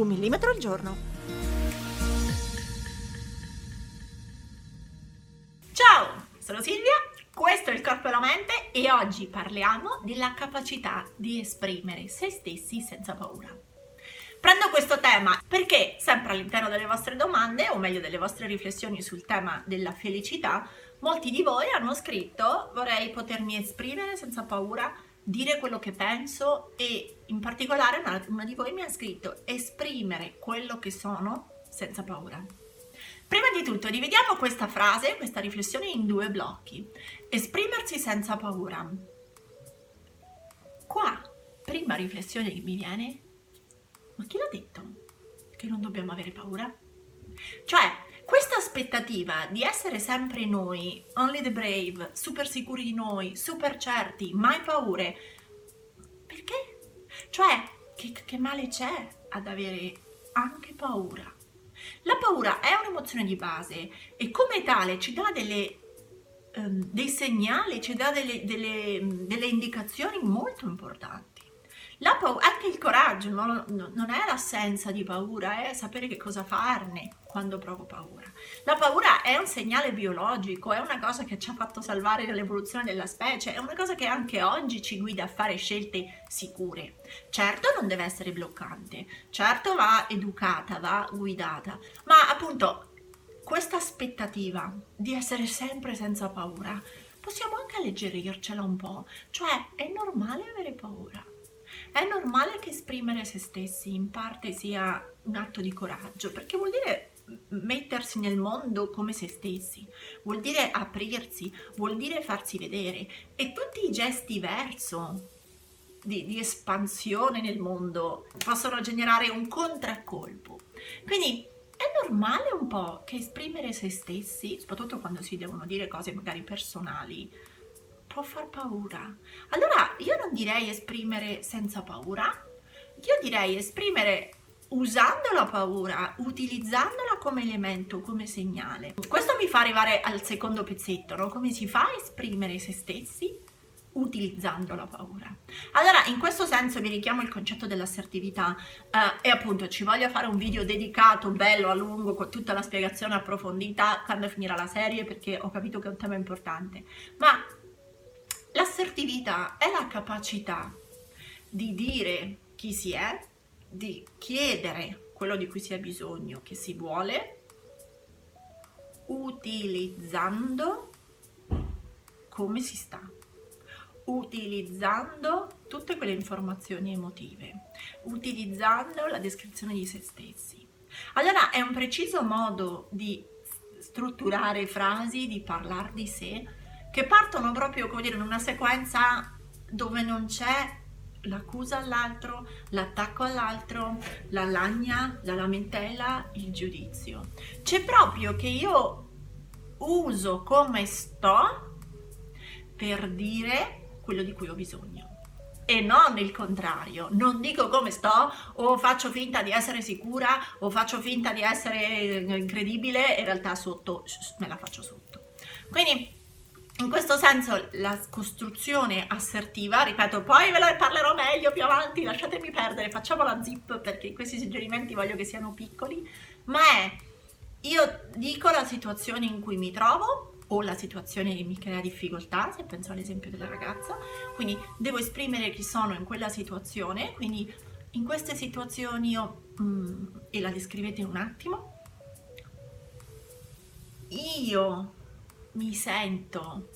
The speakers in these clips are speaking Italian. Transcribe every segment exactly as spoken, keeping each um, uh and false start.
Un millimetro al giorno. Ciao, sono Silvia, questo è il Corpo e la Mente e oggi parliamo della capacità di esprimere se stessi senza paura. Prendo questo tema perché sempre all'interno delle vostre domande, o meglio delle vostre riflessioni sul tema della felicità, molti di voi hanno scritto: vorrei potermi esprimere senza paura, dire quello che penso, e in particolare una, una di voi mi ha scritto esprimere quello che sono senza paura. Prima di tutto dividiamo questa frase, questa riflessione in due blocchi. Esprimersi senza paura. Qua, prima riflessione che mi viene: ma chi l'ha detto che non dobbiamo avere paura? Cioè, questa aspettativa di essere sempre noi, only the brave, super sicuri di noi, super certi, mai paure, perché? Cioè, che, che male c'è ad avere anche paura? La paura è un'emozione di base e come tale ci dà delle, um, dei segnali, ci dà delle, delle, delle indicazioni molto importanti. La paura, anche il coraggio, no? Non è l'assenza di paura, è sapere che cosa farne quando provo paura. La paura è un segnale biologico, è una cosa che ci ha fatto salvare l'evoluzione della specie, è una cosa che anche oggi ci guida a fare scelte sicure. Certo non deve essere bloccante, certo va educata, va guidata, ma appunto questa aspettativa di essere sempre senza paura, possiamo anche alleggerircela un po', cioè è normale avere paura. È normale che esprimere se stessi in parte sia un atto di coraggio, perché vuol dire mettersi nel mondo come se stessi, vuol dire aprirsi, vuol dire farsi vedere, e tutti i gesti verso di, di espansione nel mondo possono generare un contraccolpo. Quindi è normale un po' che esprimere se stessi, soprattutto quando si devono dire cose magari personali, può far paura. Allora io non direi esprimere senza paura, io direi esprimere usando la paura, utilizzandola come elemento, come segnale. Questo mi fa arrivare al secondo pezzetto, no? Come si fa a esprimere se stessi utilizzando la paura? Allora in questo senso vi richiamo il concetto dell'assertività eh, e appunto ci voglio fare un video dedicato, bello, a lungo, con tutta la spiegazione approfondita quando finirà la serie, perché ho capito che è un tema importante. Ma l'assertività è la capacità di dire chi si è, di chiedere quello di cui si ha bisogno, che si vuole, utilizzando come si sta, utilizzando tutte quelle informazioni emotive, utilizzando la descrizione di se stessi. Allora è un preciso modo di strutturare frasi, di parlare di sé, che partono proprio, come dire, in una sequenza dove non c'è l'accusa all'altro, l'attacco all'altro, la lagna, la lamentela, il giudizio. C'è proprio che io uso come sto per dire quello di cui ho bisogno. E non il contrario, non dico come sto o faccio finta di essere sicura o faccio finta di essere incredibile, in realtà sotto me la faccio sotto. Quindi in questo senso la costruzione assertiva, ripeto, poi ve la parlerò meglio più avanti, lasciatemi perdere, facciamo la zip perché questi suggerimenti voglio che siano piccoli, ma è, io dico la situazione in cui mi trovo o la situazione che mi crea difficoltà, se penso all'esempio della ragazza, quindi devo esprimere chi sono in quella situazione, quindi in queste situazioni io, mm, e la descrivete un attimo, io mi sento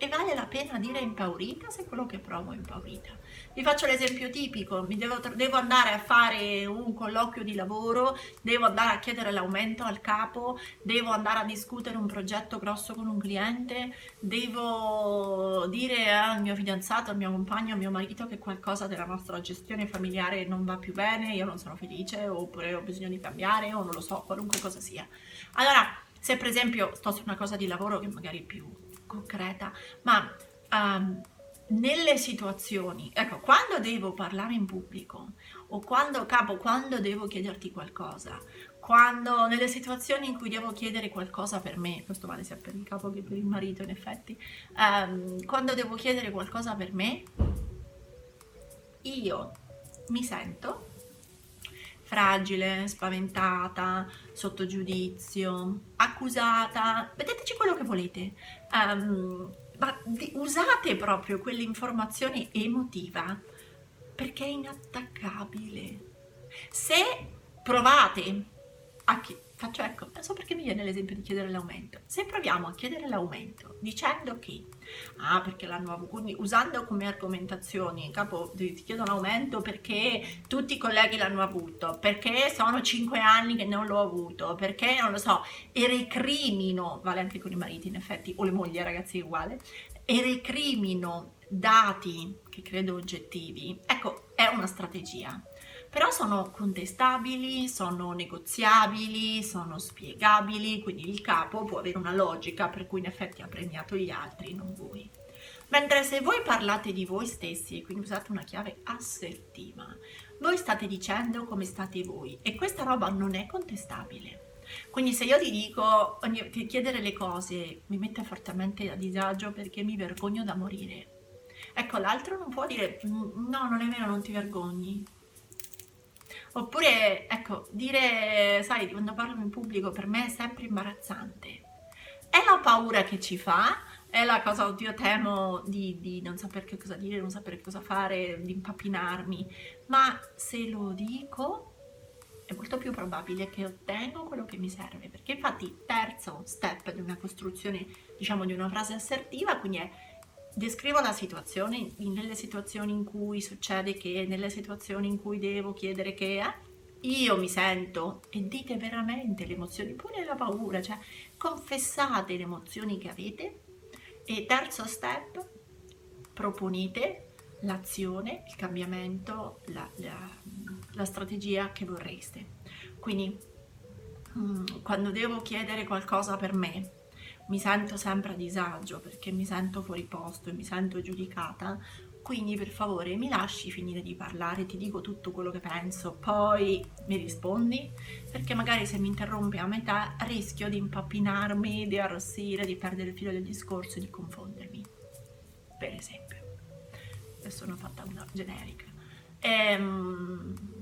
E vale la pena dire impaurita se quello che provo è impaurita. Vi faccio l'esempio tipico: mi devo, devo andare a fare un colloquio di lavoro, devo andare a chiedere l'aumento al capo, devo andare a discutere un progetto grosso con un cliente, devo dire al mio fidanzato, al mio compagno, al mio marito che qualcosa della nostra gestione familiare non va più bene, io non sono felice, oppure ho bisogno di cambiare, o non lo so, qualunque cosa sia. Allora, se per esempio sto su una cosa di lavoro che magari è più concreta, ma um, nelle situazioni, ecco, quando devo parlare in pubblico o quando capo, quando devo chiederti qualcosa, quando nelle situazioni in cui devo chiedere qualcosa per me, questo vale sia per il capo che per il marito in effetti, um, quando devo chiedere qualcosa per me, io mi sento fragile, spaventata, sotto giudizio, accusata, metteteci quello che volete, um, ma di, usate proprio quell'informazione emotiva perché è inattaccabile. Se provate a chi, faccio ecco, adesso perché mi viene l'esempio di chiedere l'aumento, se proviamo a chiedere l'aumento dicendo che, ah perché l'hanno avuto, quindi usando come argomentazioni, capo ti chiedo un aumento perché tutti i colleghi l'hanno avuto, perché sono cinque anni che non l'ho avuto, perché non lo so, e recrimino, vale anche con i mariti in effetti, o le mogli, ragazzi è uguale, e recrimino dati che credo oggettivi, ecco è una strategia. Però sono contestabili, sono negoziabili, sono spiegabili, quindi il capo può avere una logica per cui in effetti ha premiato gli altri, non voi. Mentre se voi parlate di voi stessi, quindi usate una chiave assertiva, voi state dicendo come state voi e questa roba non è contestabile. Quindi se io ti dico, chiedere le cose mi mette fortemente a disagio perché mi vergogno da morire. Ecco, l'altro non può dire, no, non è vero, non ti vergogni. Oppure, ecco, dire, sai, quando parlo in pubblico per me è sempre imbarazzante. È la paura che ci fa, è la cosa, oddio, temo di, di non sapere che cosa dire, non sapere cosa fare, di impappinarmi. Ma se lo dico è molto più probabile che ottengo quello che mi serve. Perché infatti terzo step di una costruzione, diciamo, di una frase assertiva, quindi è descrivo la situazione, nelle situazioni in cui succede che, nelle situazioni in cui devo chiedere che, eh, io mi sento, e dite veramente le emozioni, pure la paura, cioè confessate le emozioni che avete. E terzo step, proponete l'azione, il cambiamento, la, la, la strategia che vorreste. Quindi mh, quando devo chiedere qualcosa per me, mi sento sempre a disagio perché mi sento fuori posto e mi sento giudicata, quindi per favore mi lasci finire di parlare, ti dico tutto quello che penso, poi mi rispondi, perché magari se mi interrompi a metà rischio di impappinarmi, di arrossire, di perdere il filo del discorso e di confondermi, per esempio. Adesso ne ho fatta una generica. Ehm...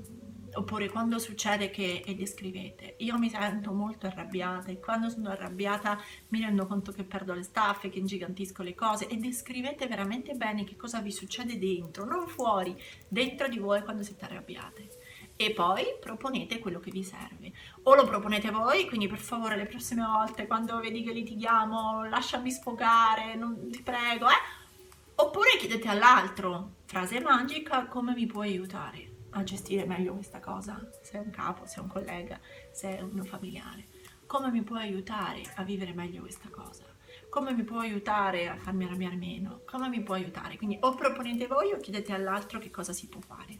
Oppure quando succede che, e descrivete, io mi sento molto arrabbiata e quando sono arrabbiata mi rendo conto che perdo le staffe, che ingigantisco le cose, e descrivete veramente bene che cosa vi succede dentro, non fuori, dentro di voi quando siete arrabbiate. E poi proponete quello che vi serve. O lo proponete voi, quindi per favore le prossime volte quando vedi che litighiamo lasciami sfogare, non, ti prego, eh? Oppure chiedete all'altro, frase magica, come mi puoi aiutare a gestire meglio questa cosa, se è un capo, se è un collega, se è uno familiare, come mi puoi aiutare a vivere meglio questa cosa, come mi puoi aiutare a farmi arrabbiare meno, come mi puoi aiutare, quindi o proponete voi o chiedete all'altro che cosa si può fare.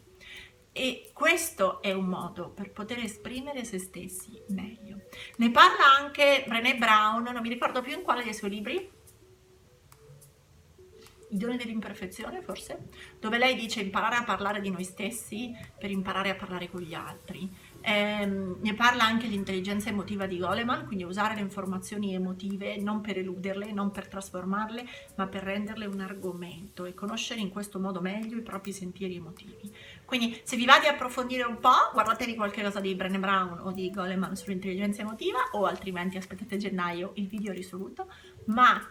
E questo è un modo per poter esprimere se stessi meglio. Ne parla anche Brené Brown, non mi ricordo più in quale dei suoi libri, I doni dell'imperfezione forse, dove lei dice imparare a parlare di noi stessi per imparare a parlare con gli altri. Ehm, ne parla anche l'intelligenza emotiva di Goleman, quindi usare le informazioni emotive non per eluderle, non per trasformarle, ma per renderle un argomento e conoscere in questo modo meglio i propri sentieri emotivi. Quindi se vi va di approfondire un po', guardatevi qualche cosa di Brené Brown o di Goleman sull'intelligenza emotiva, o altrimenti aspettate gennaio il video risoluto, ma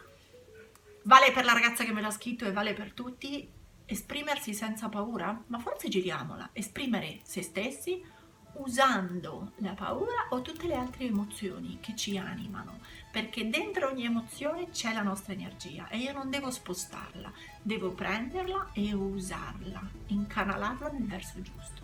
vale per la ragazza che me l'ha scritto e vale per tutti, esprimersi senza paura, ma forse giriamola, esprimere se stessi usando la paura o tutte le altre emozioni che ci animano, perché dentro ogni emozione c'è la nostra energia e io non devo spostarla, devo prenderla e usarla, incanalarla nel verso giusto.